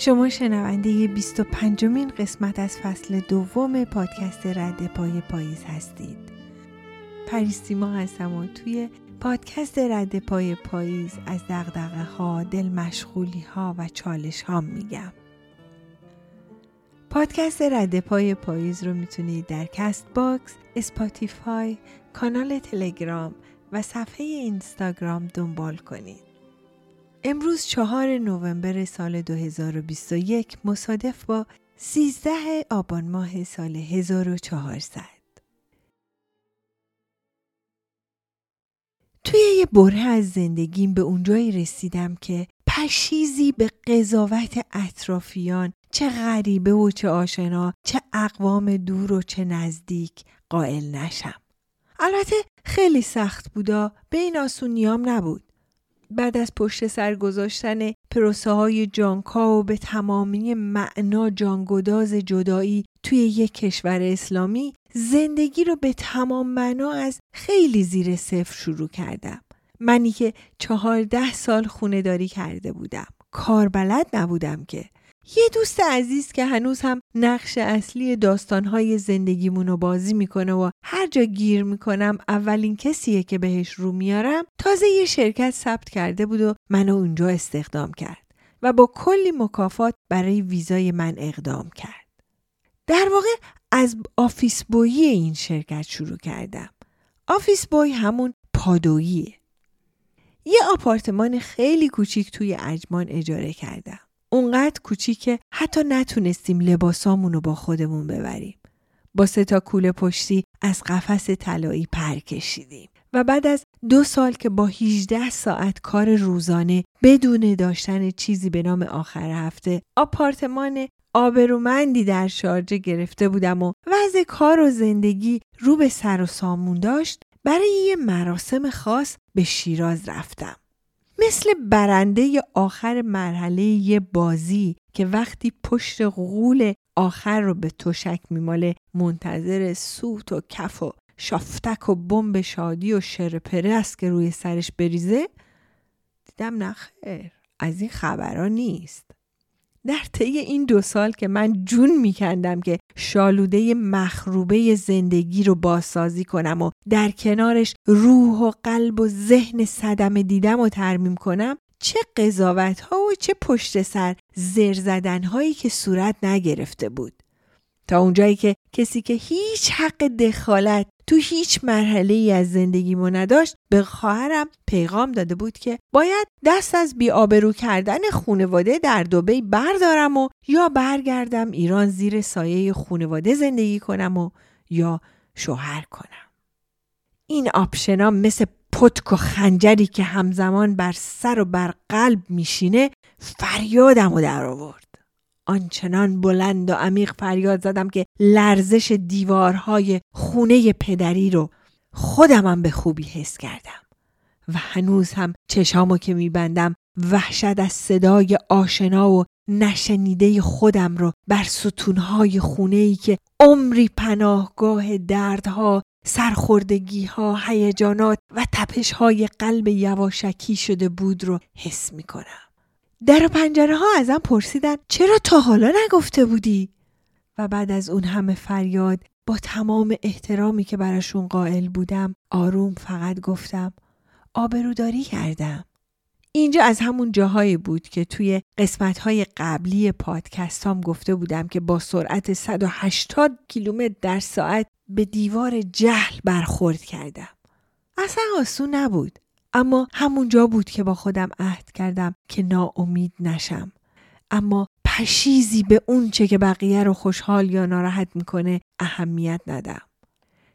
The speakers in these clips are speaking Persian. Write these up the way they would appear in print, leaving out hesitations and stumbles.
شما شنونده 25مین قسمت از فصل دوم پادکست رد پای پاییز هستید. پریستی هستم و توی پادکست رد پای پاییز از دغدغه ها، دل مشغولی ها و چالش ها میگم. پادکست رد پای پاییز رو میتونید در کاست باکس، اسپاتیفای، کانال تلگرام و صفحه اینستاگرام دنبال کنید. امروز 4 نوامبر سال 2021 مصادف با 13 آبان ماه سال 1400. توی یه بره از زندگیم به اونجایی رسیدم که پشیزی به قضاوت اطرافیان، چه غریبه و چه آشنا، چه اقوام دور و چه نزدیک، قائل نشم. البته خیلی سخت بودا، به این آسونیام نبود. بعد از پشت سر گذاشتن پروسه های جانکا و به تمامی معنا جانگداز جدایی توی یک کشور اسلامی، زندگی رو به تمام معنا از خیلی زیر صفر شروع کردم. منی که 14 سال خونه داری کرده بودم، کار بلد نبودم که. یه دوست عزیز که هنوز هم نقش اصلی داستانهای زندگیمونو بازی میکنه و هر جا گیر میکنم اولین کسیه که بهش رو میارم، تازه یه شرکت ثبت کرده بود و منو اونجا استخدام کرد و با کلی مکافات برای ویزای من اقدام کرد. در واقع از آفیس بویی این شرکت شروع کردم. آفیس بوی همون پادوییه. یه آپارتمان خیلی کوچیک توی اجمان اجاره کردم. اونقدر کوچیک که حتی نتونستیم لباسامونو با خودمون ببریم. با 3 تا کوله پشتی از قفس طلایی پر کشیدیم و بعد از 2 سال که با 18 ساعت کار روزانه بدون داشتن چیزی به نام آخر هفته، آپارتمان آبرومندی در شارجه گرفته بودم و وضع کار و زندگی رو به سر و سامون داشت، برای یه مراسم خاص به شیراز رفتم. مثل برنده آخر مرحله یه بازی که وقتی پشت غول آخر رو به تشک میماله، منتظر سوت و کف و شافتک و بمب شادی و شرپره است که روی سرش بریزه، دیدم نه خیر، از این خبرها نیست. در طی این 2 سال که من جون میکندم که شالوده مخروبه زندگی رو بازسازی کنم و در کنارش روح و قلب و ذهن صدمه دیدم و ترمیم کنم، چه قضاوت ها و چه پشت سر زر زدن هایی که صورت نگرفته بود، تا اونجایی که کسی که هیچ حق دخالت تو هیچ مرحله ای از زندگیمو نداشت، به خواهرم پیغام داده بود که باید دست از بی‌آبرو کردن خانواده در دبی بردارم و یا برگردم ایران زیر سایه خانواده زندگی کنم و یا شوهر کنم. این آپشنا مثل پتک و خنجری که همزمان بر سر و بر قلب میشینه، فریادمو در آورد. آنچنان بلند و عمیق فریاد زدم که لرزش دیوارهای خونه پدری رو خودمم به خوبی حس کردم و هنوز هم چشامو که میبندم، وحشت از صدای آشنا و نشنیده خودم رو بر ستونهای خونه‌ای که عمری پناهگاه دردها، سرخوردگیها، هیجانات و تپش‌های قلب یواشکی شده بود رو حس میکنم. در و پنجره ها ازم پرسیدن چرا تا حالا نگفته بودی؟ و بعد از اون همه فریاد، با تمام احترامی که براشون قائل بودم، آروم فقط گفتم آبروداری کردم. اینجا از همون جاهایی بود که توی قسمت‌های قبلی پادکستام گفته بودم که با سرعت 180 کیلومتر در ساعت به دیوار جهل برخورد کردم. اصلا آسون نبود، اما همون جا بود که با خودم عهد کردم که ناامید نشم. اما پشیزی به اون چه که بقیه رو خوشحال یا ناراحت میکنه اهمیت ندم.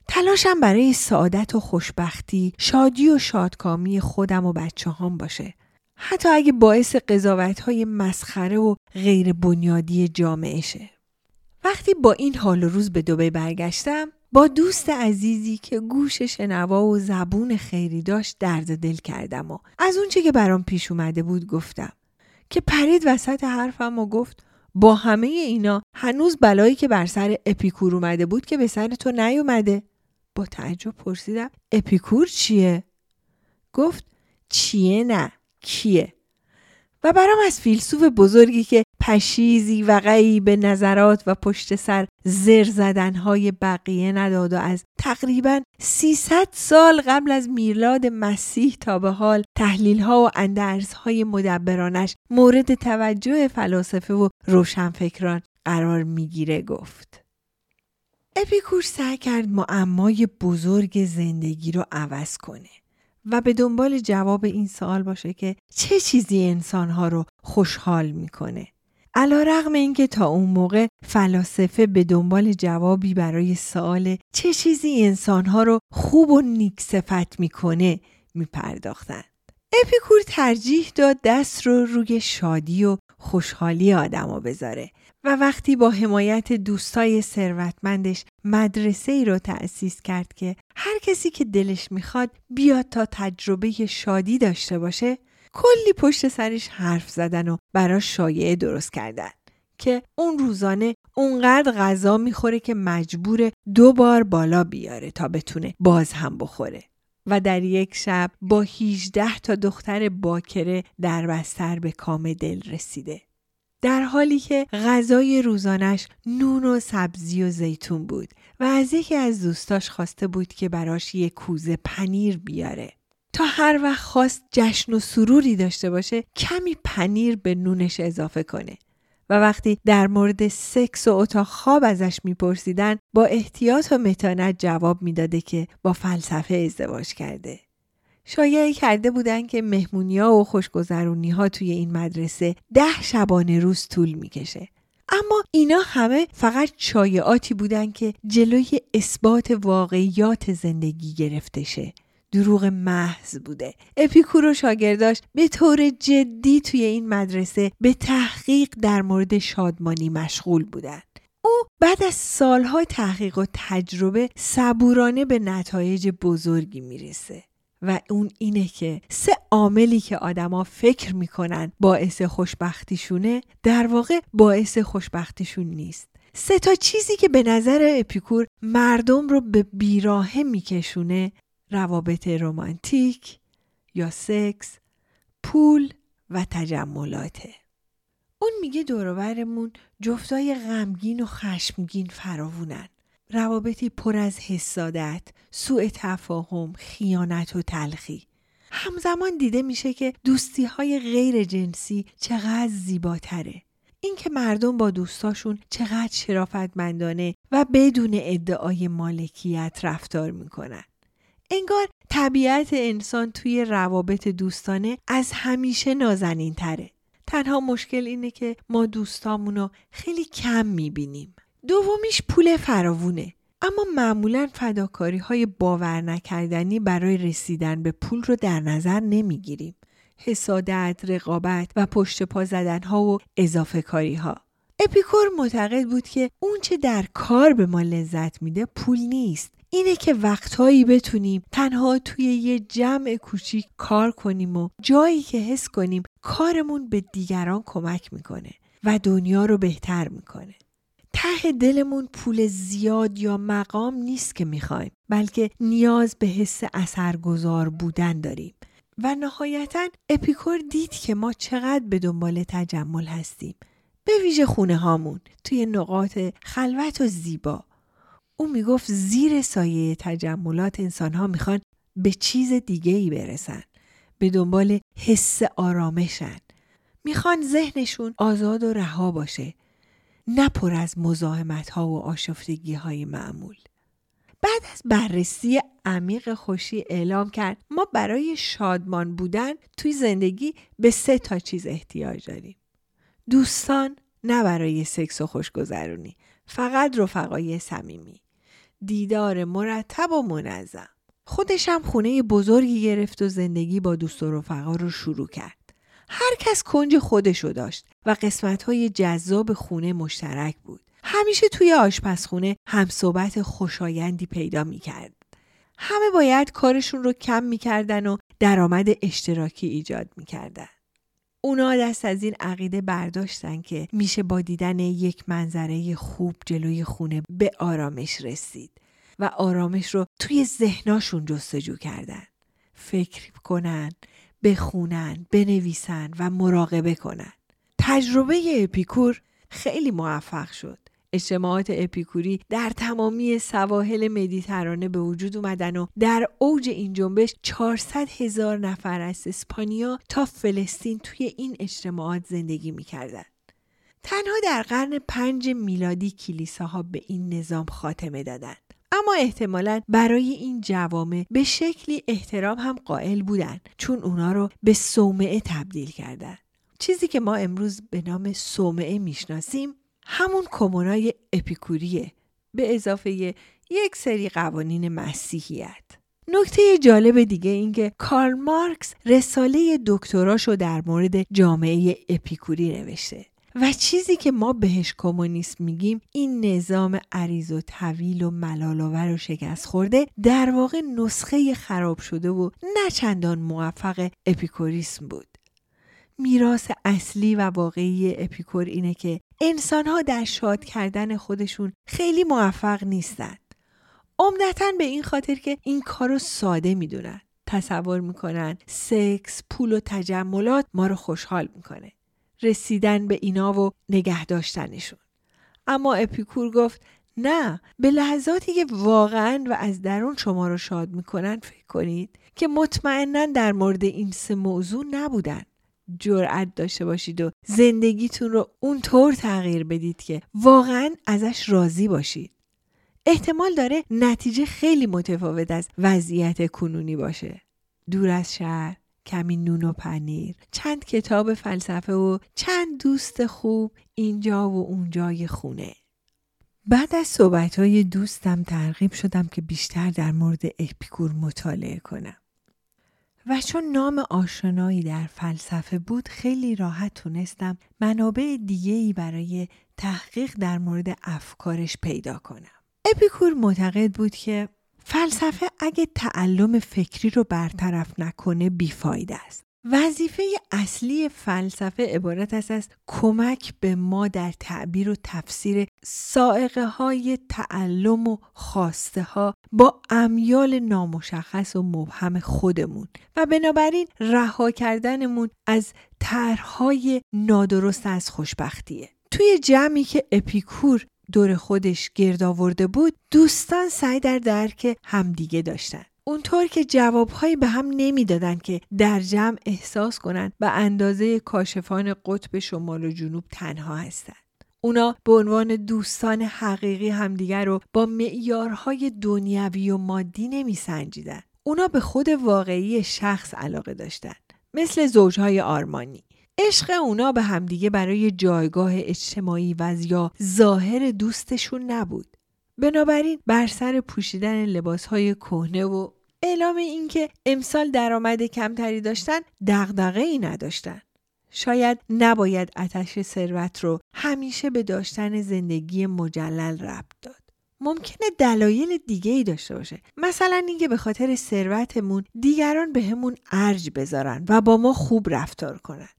تلاشم برای سعادت و خوشبختی، شادی و شادکامی خودم و بچه هم باشه، حتی اگه باعث قضاوت‌های مسخره و غیر بنیادی جامعه شه. وقتی با این حال و روز به دبی برگشتم، با دوست عزیزی که گوش شنوا و زبون خیری داشت درد دل کردم و از اون چه که برام پیش اومده بود گفتم، که پرید وسط حرفم و گفت با همه اینا هنوز بلایی که بر سر اپیکور اومده بود که به سر تو نیومده. با تعجب پرسیدم اپیکور چیه؟ گفت چیه نه، کیه؟ و برام از فیلسوف بزرگی که پشیزی و غیب نظرات و پشت سر زر زدنهای بقیه نداد و از تقریباً 300 سال قبل از میلاد مسیح تا به حال تحلیل‌ها و اندرزهای مدبرانش مورد توجه فلاسفه و روشنفکران قرار میگیره گفت. اپیکور سعی کرد معمای بزرگ زندگی رو عوض کنه و به دنبال جواب این سوال باشه که چه چیزی انسانها رو خوشحال میکنه. علی‌رغم اینکه تا اون موقع فلاسفه به دنبال جوابی برای سوال چه چیزی انسانها رو خوب و نیک صفت میکنه میپرداختن، اپیکور ترجیح داد دست رو روی شادی و خوشحالی آدمو بذاره و وقتی با حمایت دوستای ثروتمندش مدرسه‌ای رو تأسیس کرد که هر کسی که دلش میخواد بیاد تا تجربه شادی داشته باشه، کلی پشت سرش حرف زدن و براش شایعه درست کردن که اون روزانه اونقدر غذا میخوره که مجبور 2 بار بالا بیاره تا بتونه باز هم بخوره و در یک شب با 18 تا دختر باکره در بستر به کام دل رسیده، در حالی که غذای روزانش نون و سبزی و زیتون بود و از یکی از دوستاش خواسته بود که براش یک کوزه پنیر بیاره تا هر وقت خواست جشن و سروری داشته باشه کمی پنیر به نونش اضافه کنه و وقتی در مورد سکس و اتاق خواب ازش میپرسیدن با احتیاط و متانت جواب میداده که با فلسفه ازدواج کرده. شایعه کرده بودن که مهمونی‌ها و خوشگذرونی‌ها توی این مدرسه 10 شبانه روز طول میکشه، اما اینا همه فقط شایعاتی بودن که جلوی اثبات واقعیات زندگی گرفته شه. دروغ محض بوده. اپیکور و شاگرداش به طور جدی توی این مدرسه به تحقیق در مورد شادمانی مشغول بودن. او بعد از سالها تحقیق و تجربه صبورانه به نتایج بزرگی میرسه و اون اینه که 3 عاملی که آدما فکر میکنن باعث خوشبختیشونه در واقع باعث خوشبختیشون نیست. 3 تا چیزی که به نظر اپیکور مردم رو به بیراهه میکشونه، روابط رمانتیک یا سکس، پول و تجملاته. اون میگه دوروبرمون جفتای غمگین و خشمگین فراوونن، روابطی پر از حسادت، سوء تفاهم، خیانت و تلخی. همزمان دیده میشه که دوستی های غیر جنسی چقدر زیباتره. این که مردم با دوستاشون چقدر شرافتمندانه و بدون ادعای مالکیت رفتار میکنن. انگار طبیعت انسان توی روابط دوستانه از همیشه نازنین تره. تنها مشکل اینه که ما دوستامونو خیلی کم میبینیم. 2میش پول فراوونه، اما معمولاً فداکاری‌های باور نکردنی برای رسیدن به پول رو در نظر نمیگیریم. حسادت، رقابت و پشت پا زدن‌ها و اضافه کاری‌ها. اپیکور معتقد بود که اون چه در کار به ما لذت میده پول نیست. اینه که وقتهایی بتونیم تنها توی یه جمع کوچیک کار کنیم و جایی که حس کنیم کارمون به دیگران کمک میکنه و دنیا رو بهتر میکنه. ته دلمون پول زیاد یا مقام نیست که میخوایم، بلکه نیاز به حس اثرگذار بودن داریم. و نهایتاً اپیکور دید که ما چقدر به دنبال تجمل هستیم، به ویژه خونه هامون توی نقاط خلوت و زیبا. او میگفت زیر سایه تجملات انسانها میخوان به چیز دیگه‌ای برسن، به دنبال حس آرامشن، میخوان ذهنشون آزاد و رها باشه، نه پر از مزاحمت‌ها و آشفتگی‌های معمول. بعد از بررسی عمیق خوشی اعلام کرد ما برای شادمان بودن توی زندگی به 3 تا چیز احتیاج داریم. دوستان، نه برای سکس و خوشگذرونی، فقط رفقای صمیمی، دیدار مرتب و منظم. خودش هم خونه بزرگی گرفت و زندگی با دوست و رفقا رو شروع کرد. هر کس کنج خودشو داشت و قسمت‌های جذاب خونه مشترک بود. همیشه توی آشپزخونه همصحبت خوشایندی پیدا می‌کرد. همه باید کارشون رو کم می‌کردن و درآمد اشتراکی ایجاد می‌کردن. اونا دست از این عقیده برداشتن که میشه با دیدن یک منظره خوب جلوی خونه به آرامش رسید و آرامش رو توی ذهناشون جستجو کردن. فکر کنن، بخونن، بنویسن و مراقبه کنن. تجربه اپیکور خیلی موفق شد. اجتماعات اپیکوری در تمامی سواحل مدیترانه به وجود اومدن و در اوج این جنبش 400,000 نفر از اسپانیا تا فلسطین توی این اجتماعات زندگی می‌کردند. تنها در قرن 5 میلادی کلیساها به این نظام خاتمه دادند. اما احتمالاً برای این جوامع به شکلی احترام هم قائل بودند، چون اونا رو به صومعه تبدیل کردند. چیزی که ما امروز به نام صومعه میشناسیم همون کمونای اپیکوریه، به اضافه یک سری قوانین مسیحیت. نکته جالب دیگه این که کارل مارکس رساله دکتراشو در مورد جامعه اپیکوری نوشته و چیزی که ما بهش کمونیسم میگیم، این نظام عریض و طویل و ملال‌آور و شکست خورده، در واقع نسخه خراب شده و نه چندان موفق اپیکوریسم بود. میراث اصلی و واقعی اپیکور اینه که انسان‌ها در شاد کردن خودشون خیلی موفق نیستند. عمدتاً به این خاطر که این کارو ساده میدونن. تصور میکنن سکس، پول و تجملات ما رو خوشحال میکنه. رسیدن به اینا و نگه داشتنشون. اما اپیکور گفت نه، به لحظاتی که واقعاً و از درون شما رو شاد میکنن فکر کنید، که مطمئناً در مورد این سه موضوع نبودن. جرأت داشته باشید و زندگیتون رو اونطور تغییر بدید که واقعاً ازش راضی باشید. احتمال داره نتیجه خیلی متفاوت از وضعیت کنونی باشه. دور از شهر، کمی نون و پنیر، چند کتاب فلسفه و چند دوست خوب اینجا و اونجای خونه. بعد از صحبت‌های دوستم ترغیب شدم که بیشتر در مورد اپیکور مطالعه کنم. و چون نام آشنایی در فلسفه بود، خیلی راحت تونستم منابع دیگه‌ای برای تحقیق در مورد افکارش پیدا کنم. اپیکور معتقد بود که فلسفه اگه تعلم فکری رو برطرف نکنه بیفایده است. وظیفه اصلی فلسفه عبارت است از کمک به ما در تعبیر و تفسیر سائقه های تعلم و خواسته ها با امیال نامشخص و مبهم خودمون و بنابراین رها کردنمون از طرح‌های نادرست از خوشبختیه. توی جمعی که اپیکور دور خودش گرد آورده بود، دوستان سعی در درک همدیگه داشتن. اونطور که جوابهایی به هم نمیدادن که در جمع احساس کنند به اندازه کاشفان قطب شمال و جنوب تنها هستند. اونا به عنوان دوستان حقیقی همدیگر رو با معیارهای دنیوی و مادی نمیسنجیدن. اونا به خود واقعی شخص علاقه داشتن، مثل زوجهای آرمانی. عشق اونا به همدیگه برای جایگاه اجتماعی و یا ظاهر دوستشون نبود. بنابراین بر سر پوشیدن لباس‌های کهنه و اعلام اینکه امسال درآمد کمتری داشتن دغدغه‌ای نداشتن. شاید نباید آتش ثروت رو همیشه به داشتن زندگی مجلل ربط داد. ممکنه دلایل دیگه‌ای داشته باشه. مثلا اینکه به خاطر ثروتمون دیگران بهمون ارج بذارن و با ما خوب رفتار کنن.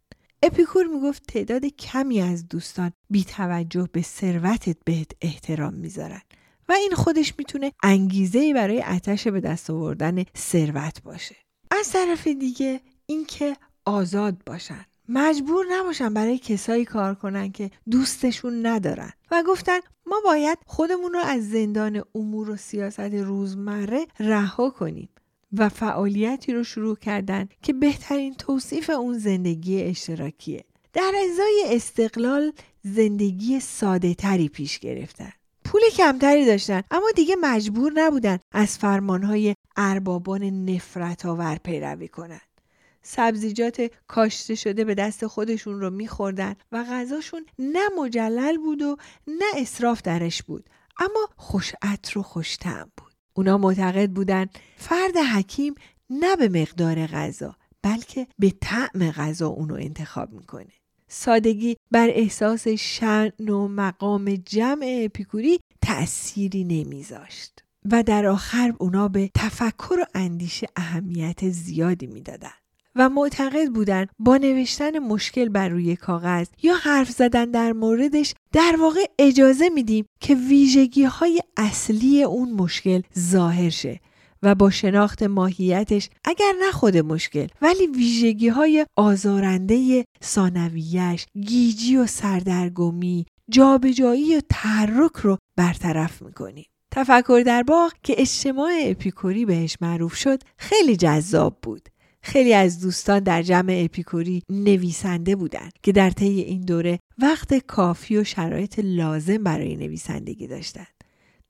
اپیکور میگفت تعداد کمی از دوستان بی توجه به ثروتت بهت احترام میذارن و این خودش میتونه انگیزه‌ای برای آتش به دست آوردن ثروت باشه. از طرف دیگه اینکه آزاد باشن، مجبور نباشن برای کسایی کار کنن که دوستشون ندارن و گفتن ما باید خودمون رو از زندان امور و سیاست روزمره رها کنیم و فعالیتی رو شروع کردن که بهترین توصیف اون زندگی اشتراکیه. در ازای استقلال زندگی ساده تری پیش گرفتن. پول کمتری داشتن اما دیگه مجبور نبودن از فرمانهای اربابان نفرت آور پیروی کنن. سبزیجات کاشته شده به دست خودشون رو می‌خوردن و غذاشون نه مجلل بود و نه اسراف درش بود، اما خوش عطر و خوش طعم بود. اونا معتقد بودن فرد حکیم نه به مقدار غذا، بلکه به طعم غذا اونو انتخاب میکنه. سادگی بر احساس شأن و مقام جمع اپیکوری تأثیری نمیذاشت و در آخر اونا به تفکر و اندیشه اهمیت زیادی میدادن و معتقد بودن با نوشتن مشکل بر روی کاغذ یا حرف زدن در موردش در واقع اجازه میدیم که ویژگی‌های اصلی اون مشکل ظاهر شه و با شناخت ماهیتش اگر نه خود مشکل ولی ویژگی‌های آزارنده ثانویه‌اش، گیجی و سردرگمی، جابجایی و تحرک رو برطرف می‌کنیم. تفکر در باغ که اجتماع اپیکوری بهش معروف شد خیلی جذاب بود. خیلی از دوستان در جمع اپیکوری نویسنده بودند که در طی این دوره وقت کافی و شرایط لازم برای نویسندگی داشتند.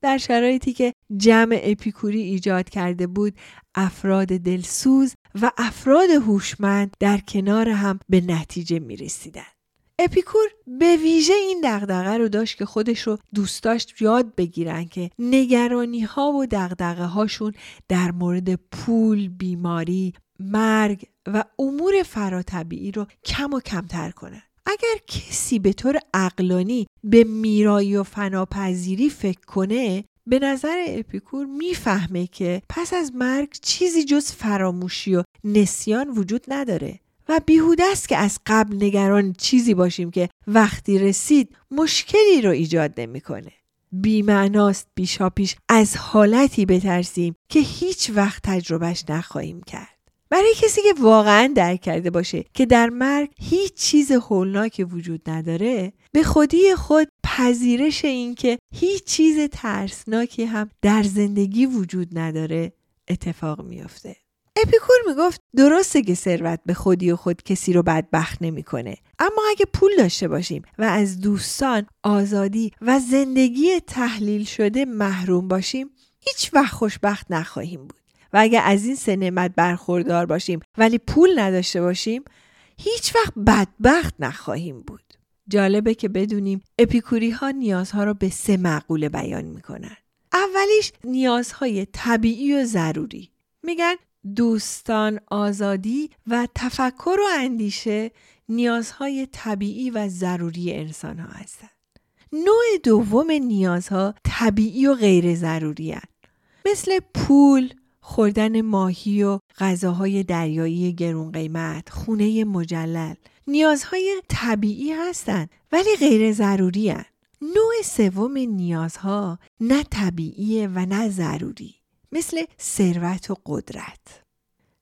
در شرایطی که جمع اپیکوری ایجاد کرده بود، افراد دلسوز و افراد هوشمند در کنار هم به نتیجه می‌رسیدند. اپیکور به ویژه این دغدغه رو داشت که خودش رو دوست داشت یاد بگیرن که نگرانی‌ها و دغدغه‌هاشون در مورد پول، بیماری، مرگ و امور فراطبیعی رو کم و کمتر کنن. اگر کسی به طور عقلانی به میرایی و فناپذیری فکر کنه، به نظر اپیکور میفهمه که پس از مرگ چیزی جز فراموشی و نسیان وجود نداره و بیهوده است که از قبل نگران چیزی باشیم که وقتی رسید مشکلی رو ایجاد نمی‌کنه. بی‌معناست پیشا پیش از حالتی بترسیم که هیچ وقت تجربهش نخواهیم کرد. برای کسی که واقعاً درک کرده باشه که در مرگ هیچ چیز هولناکی وجود نداره، به خودی خود پذیرش این که هیچ چیز ترسناکی هم در زندگی وجود نداره اتفاق میفته. اپیکور میگفت درسته که ثروت به خودی و خود کسی رو بدبخت نمیکنه، اما اگه پول داشته باشیم و از دوستان، آزادی و زندگی تحلیل شده محروم باشیم، هیچ وقت خوشبخت نخواهیم بود. و اگه از این سه نعمت برخوردار باشیم ولی پول نداشته باشیم، هیچ وقت بدبخت نخواهیم بود. جالبه که بدونیم اپیکوری ها نیازها رو به سه مقوله بیان میکنن. اولیش نیازهای طبیعی و ضروری. میگن دوستان، آزادی و تفکر و اندیشه نیازهای طبیعی و ضروری انسان ها هستند. نوع دوم نیازها طبیعی و غیر ضروری هستند، مثل پول، خوردن ماهی و غذاهای دریایی گرون قیمت، خونه مجلل. نیازهای طبیعی هستند ولی غیر ضروری هستند. نوع سوم نیازها نه طبیعی و نه ضروری، مثل ثروت و قدرت.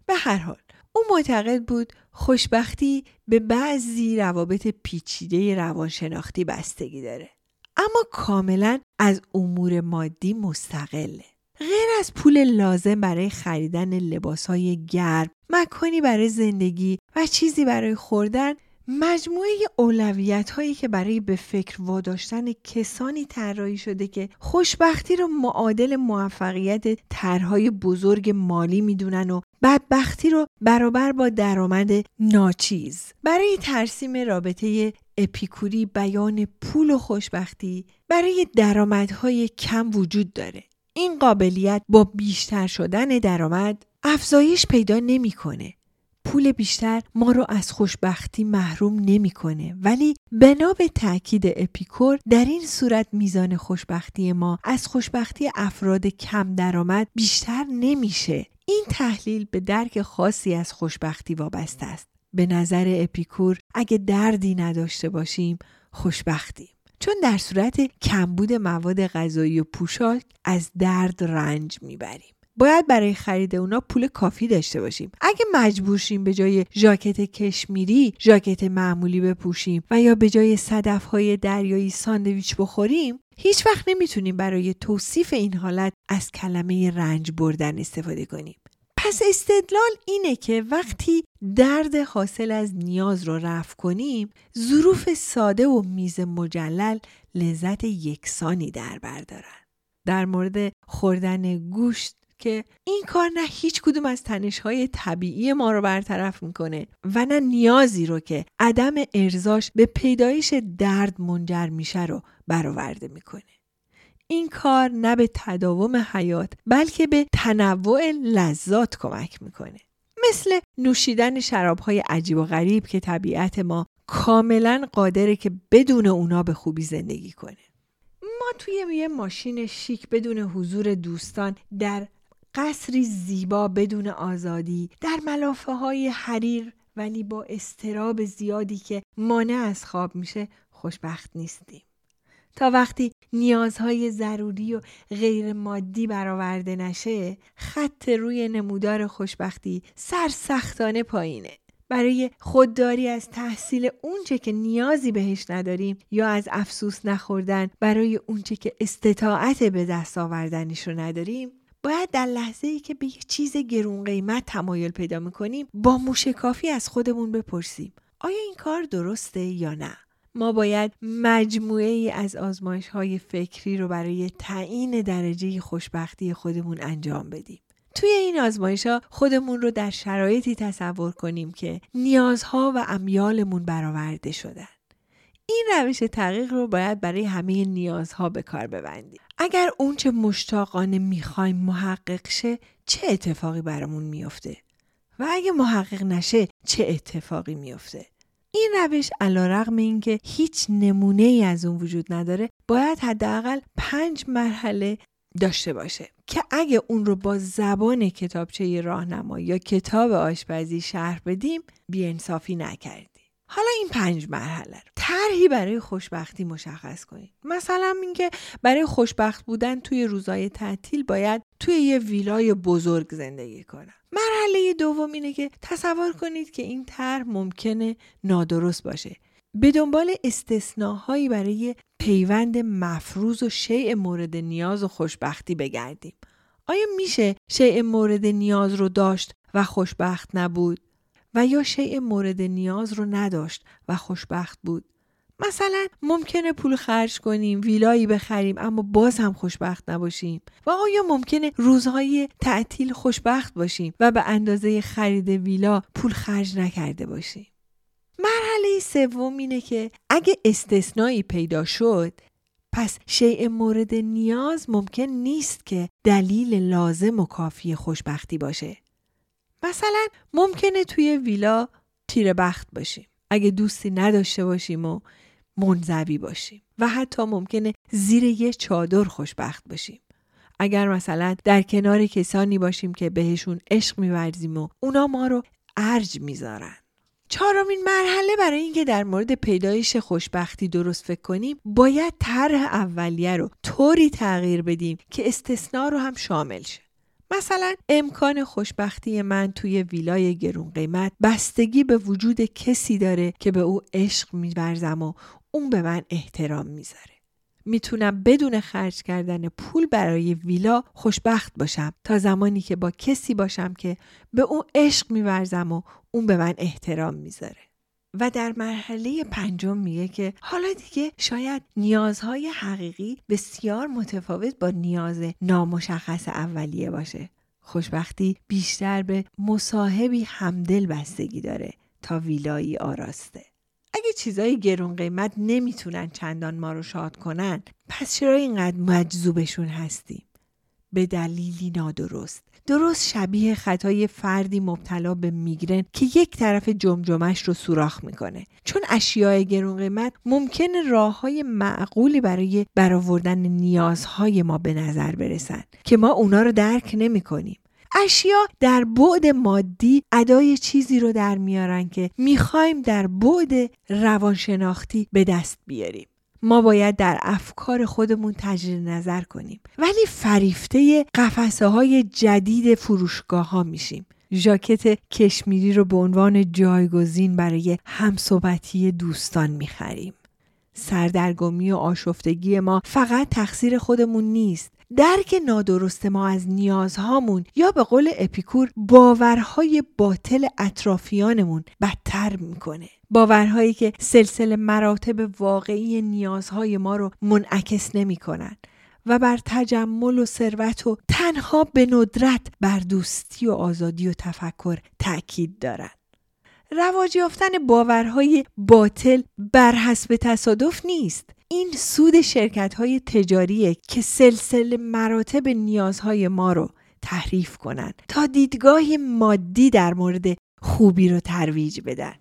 به هر حال او معتقد بود خوشبختی به بعضی روابط پیچیده روانشناختی بستگی داره، اما کاملا از امور مادی مستقله. غیر از پول لازم برای خریدن لباس‌های گرم، مکانی برای زندگی و چیزی برای خوردن، مجموعه اولویت‌هایی که برای به فکر واداشتن کسانی طراحی شده که خوشبختی رو معادل موفقیت طرح‌های بزرگ مالی می‌دونن و بدبختی رو برابر با درآمد ناچیز. برای ترسیم رابطه اپیکوری بیان پول و خوشبختی برای درآمدهای کم وجود داره. این قابلیت با بیشتر شدن درآمد افزایش پیدا نمی‌کنه. پول بیشتر ما رو از خوشبختی محروم نمی‌کنه، ولی بنا به تأکید اپیکور در این صورت میزان خوشبختی ما از خوشبختی افراد کم درآمد بیشتر نمیشه. این تحلیل به درک خاصی از خوشبختی وابسته است. به نظر اپیکور اگه دردی نداشته باشیم خوشبختیم، چون در صورت کمبود مواد غذایی و پوشاک از درد رنج میبریم. باید برای خرید اونا پول کافی داشته باشیم. اگه مجبور شیم به جای ژاکت کشمیری ژاکت معمولی بپوشیم و یا به جای صدف‌های دریایی ساندویچ بخوریم، هیچ وقت نمیتونیم برای توصیف این حالت از کلمه رنج بردن استفاده کنیم. پس استدلال اینه که وقتی درد حاصل از نیاز رو رفع کنیم، ظروف ساده و میز مجلل لذت یکسانی در بر دارن. در مورد خوردن گوشت که این کار نه هیچ کدوم از تنش‌های طبیعی ما رو برطرف میکنه و نه نیازی رو که عدم ارضاش به پیدایش درد منجر میشه رو برآورده میکنه. این کار نه به تداوم حیات بلکه به تنوع لذات کمک میکنه، مثل نوشیدن شرابهای عجیب و غریب که طبیعت ما کاملا قادره که بدون اونا به خوبی زندگی کنه. ما توی یه ماشین شیک بدون حضور دوستان، در قصری زیبا بدون آزادی، در ملافه‌های حریر ولی با اضطراب زیادی که مانع از خواب میشه خوشبخت نیستیم. تا وقتی نیازهای ضروری و غیر مادی برآورده نشه، خط روی نمودار خوشبختی سرسختانه پایینه. برای خودداری از تحصیل اونچه که نیازی بهش نداریم یا از افسوس نخوردن برای اونچه که استطاعت به دست آوردنش رو نداریم، باید در لحظه‌ای که به یک چیز گرون قیمت تمایل پیدا می‌کنیم، با موشکافی از خودمون بپرسیم آیا این کار درسته یا نه؟ ما باید مجموعه‌ای از آزمایش‌های فکری رو برای تعیین درجه خوشبختی خودمون انجام بدیم. توی این آزمایش‌ها خودمون رو در شرایطی تصور کنیم که نیازها و امیالمون برآورده شدن. این روش تحقیق رو باید برای همه نیازها به کار ببندیم. اگر اون چه مشتاقانه می‌خوایم محقق شه، چه اتفاقی برامون میفته؟ و اگه محقق نشه، چه اتفاقی میفته؟ این روش علی‌رغم اینکه هیچ نمونه‌ای از اون وجود نداره، باید حداقل 5 مرحله داشته باشه که اگه اون رو با زبان کتابچه راهنمایی یا کتاب آشپزی شرح بدیم، بی‌انصافی نکردیم. حالا این 5 مرحله رو طرحی برای خوشبختی مشخص کنید. مثلا اینکه برای خوشبخت بودن توی روزای تعطیل باید توی یه ویلای بزرگ زندگی کنم. مرحله دوم اینه که تصور کنید که این طرح ممکنه نادرست باشه. به دنبال استثناهایی برای پیوند مفروض و شیء مورد نیاز و خوشبختی بگردیم. آیا میشه شیء مورد نیاز رو داشت و خوشبخت نبود؟ و یا شیء مورد نیاز رو نداشت و خوشبخت بود؟ مثلا ممکنه پول خرج کنیم، ویلایی بخریم اما باز هم خوشبخت نباشیم. و آیا ممکنه روزهای تعطیل خوشبخت باشیم و به اندازه خرید ویلا پول خرج نکرده باشیم؟ مرحله سوم اینه که اگه استثنایی پیدا شد، پس شیء مورد نیاز ممکن نیست که دلیل لازم و کافی خوشبختی باشه. مثلا ممکنه توی ویلا تیره بخت باشیم، اگه دوستی نداشته باشیم و منزوی باشیم، و حتی ممکنه زیر یه چادر خوشبخت باشیم. اگر مثلا در کنار کسانی باشیم که بهشون عشق می‌ورزیم و اونا ما رو ارج می‌ذارن. 4مین مرحله برای اینکه در مورد پیدایش خوشبختی درست فکر کنیم، باید طرح اولیه رو طوری تغییر بدیم که استثناء رو هم شامل شه. مثلا امکان خوشبختی من توی ویلای گرون قیمت بستگی به وجود کسی داره که به او عشق می‌ورزم و اون به من احترام میذاره. میتونم بدون خرج کردن پول برای ویلا خوشبخت باشم تا زمانی که با کسی باشم که به او عشق می‌ورزم و اون به من احترام میذاره. و در مرحله 5 میگه که حالا دیگه شاید نیازهای حقیقی بسیار متفاوت با نیاز نامشخص اولیه باشه. خوشبختی بیشتر به مصاحبی همدل بستگی داره تا ویلایی آراسته. اگه چیزای گرون قیمت نمیتونن چندان ما رو شاد کنن، پس چرا اینقدر مجذوبشون هستیم؟ به دلیلی نادرست. درست شبیه خطای فردی مبتلا به میگرن که یک طرف جمجمه‌اش رو سوراخ میکنه، چون اشیاء گرون قیمت ممکنه راه‌های معقولی برای برآوردن نیازهای ما به نظر برسن که ما اونا رو درک نمیکنیم. اشیاء در بعد مادی ادای چیزی رو در میارن که میخوایم در بعد روانشناختی به دست بیاریم. ما باید در افکار خودمون تجدید نظر کنیم، ولی فریفته قفسه های جدید فروشگاه ها میشیم. ژاکت کشمیری رو به عنوان جایگزین برای همصحبتی دوستان میخریم. سردرگمی و آشفتگی ما فقط تقصیر خودمون نیست. درک نادرست ما از نیازهامون یا به قول اپیکور باورهای باطل اطرافیانمون بدتر میکنه. باورهایی که سلسله مراتب واقعی نیازهای ما رو منعکس نمیکنن و بر تجمل و ثروت و تنها به ندرت بر دوستی و آزادی و تفکر تأکید دارن. رواج یافتن باورهای باطل بر حسب تصادف نیست. این سود شرکت‌های تجاریه که سلسله مراتب نیازهای ما رو تحریف کنن تا دیدگاهی مادی در مورد خوبی رو ترویج بدن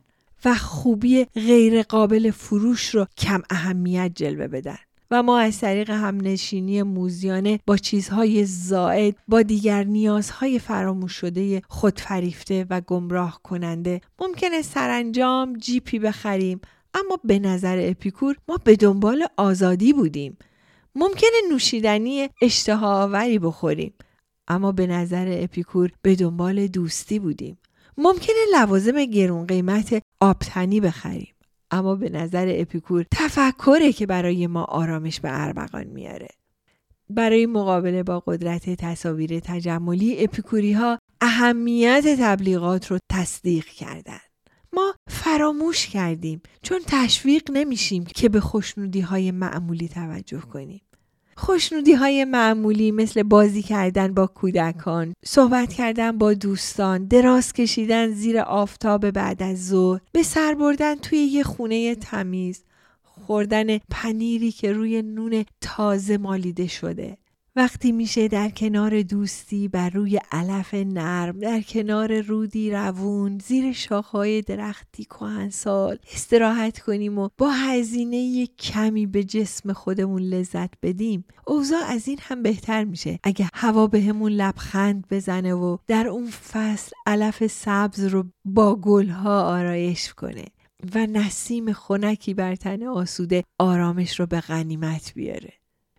و خوبی غیر قابل فروش رو کم اهمیت جلوه بدن. و ما از طریق همنشینی موزیانه با چیزهای زائد با دیگر نیازهای فراموش شده خودفریفته و گمراه کننده ممکنه سرانجام جیپی بخریم اما به نظر اپیکور ما به دنبال آزادی بودیم. ممکنه نوشیدنی اشتهاآوری بخوریم، اما به نظر اپیکور به دنبال دوستی بودیم. ممکنه لوازم گرون قیمت آبتنی بخریم، اما به نظر اپیکور تفکره که برای ما آرامش به ارمغان میاره. برای مقابله با قدرت تصاویر تجملی، اپیکوری ها اهمیت تبلیغات رو تصدیق کردن. ما فراموش کردیم چون تشویق نمیشیم که به خوشنودی های معمولی توجه کنیم. خوشنودی های معمولی مثل بازی کردن با کودکان، صحبت کردن با دوستان، دراز کشیدن زیر آفتاب بعد از ظهر، به سر بردن توی یه خونه تمیز، خوردن پنیری که روی نون تازه مالیده شده. وقتی میشه در کنار دوستی بر روی علف نرم، در کنار رودی روون، زیر شاخهای درختی کهنسال استراحت کنیم و با هزینه یک کمی به جسم خودمون لذت بدیم، اوضاع از این هم بهتر میشه. اگه هوا بهمون لبخند بزنه و در اون فصل علف سبز رو با گلها آرایش کنه و نسیم خنکی بر تن آسوده آرامش رو به غنیمت بیاره.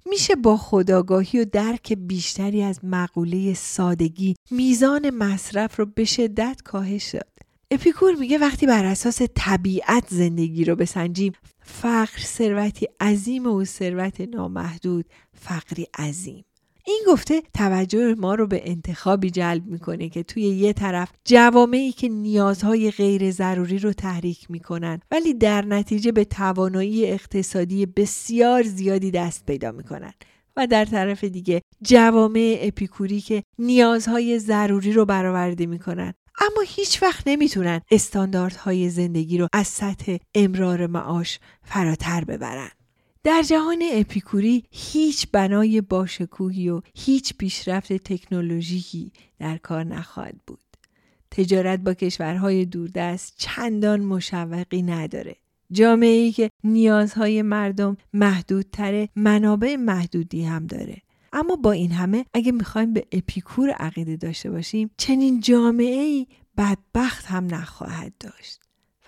میشه با خودآگاهی و درک بیشتری از مقوله سادگی میزان مصرف رو به شدت کاهش داد. اپیکور میگه وقتی بر اساس طبیعت زندگی رو بسنجیم، فقر ثروتی عظیم و ثروت نامحدود فقری عظیم. این گفته توجه ما رو به انتخابی جلب میکنه که توی یه طرف جوامعی که نیازهای غیر ضروری رو تحریک میکنن، ولی در نتیجه به توانایی اقتصادی بسیار زیادی دست پیدا میکنن، و در طرف دیگه جوامع اپیکوری که نیازهای ضروری رو برآورده میکنن، اما هیچ وقت نمیتونن استانداردهای زندگی رو از سطح امرار معاش فراتر ببرن. در جهان اپیکوری هیچ بنای باشکوهی و هیچ پیشرفت تکنولوژیکی در کار نخواهد بود. تجارت با کشورهای دوردست چندان مشوقی نداره. جامعه‌ای که نیازهای مردم محدودتره، منابع محدودی هم داره. اما با این همه اگه میخوایم به اپیکور عقیده داشته باشیم، چنین جامعه‌ای بدبخت هم نخواهد داشت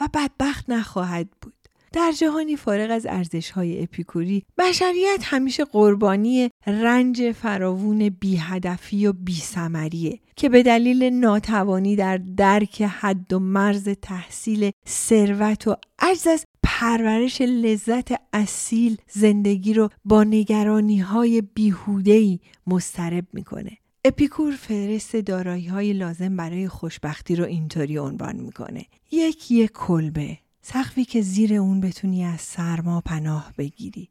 و بدبخت نخواهد بود. در جهانی فارغ از ارزش‌های اپیکوری، بشریت همیشه قربانی رنج فراوون بی‌هدفی و بی‌ثمریه که به دلیل ناتوانی در درک حد و مرز تحصیل ثروت و عجز از پرورش لذت اصیل، زندگی رو با نگرانی‌های بیهوده‌ای مضطرب می‌کنه. اپیکور فهرست دارایی‌های لازم برای خوشبختی رو اینطوری عنوان می‌کنه: یک کلبه، سقفی که زیر اون بتونی از سرما پناه بگیری.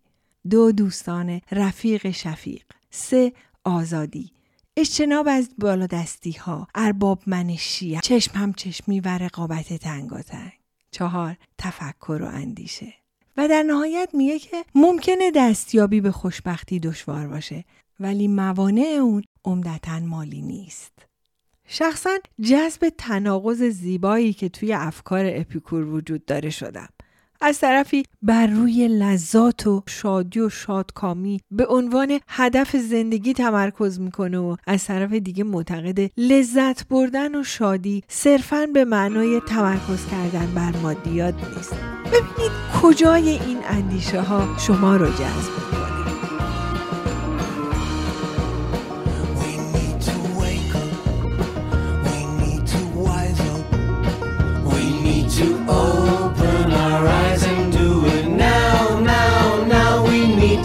2 دوستان رفیق شفیق. 3 آزادی، اجتناب از بالادستی ها، ارباب منشی، چشم هم چشمی و رقابت تنگاتنگ. 4 تفکر و اندیشه. و در نهایت میگه که ممکنه دستیابی به خوشبختی دشوار باشه، ولی موانع اون عمدتاً مالی نیست. شخصاً جذب تناقض زیبایی که توی افکار اپیکور وجود داره شدم. از طرفی بر روی لذات و شادی و شادکامی به عنوان هدف زندگی تمرکز میکنه و از طرف دیگه معتقد لذت بردن و شادی صرفاً به معنای تمرکز کردن بر مادیات نیست. ببینید کجای این اندیشه ها شما رو جذب میکنه.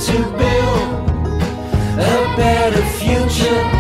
To build a better future.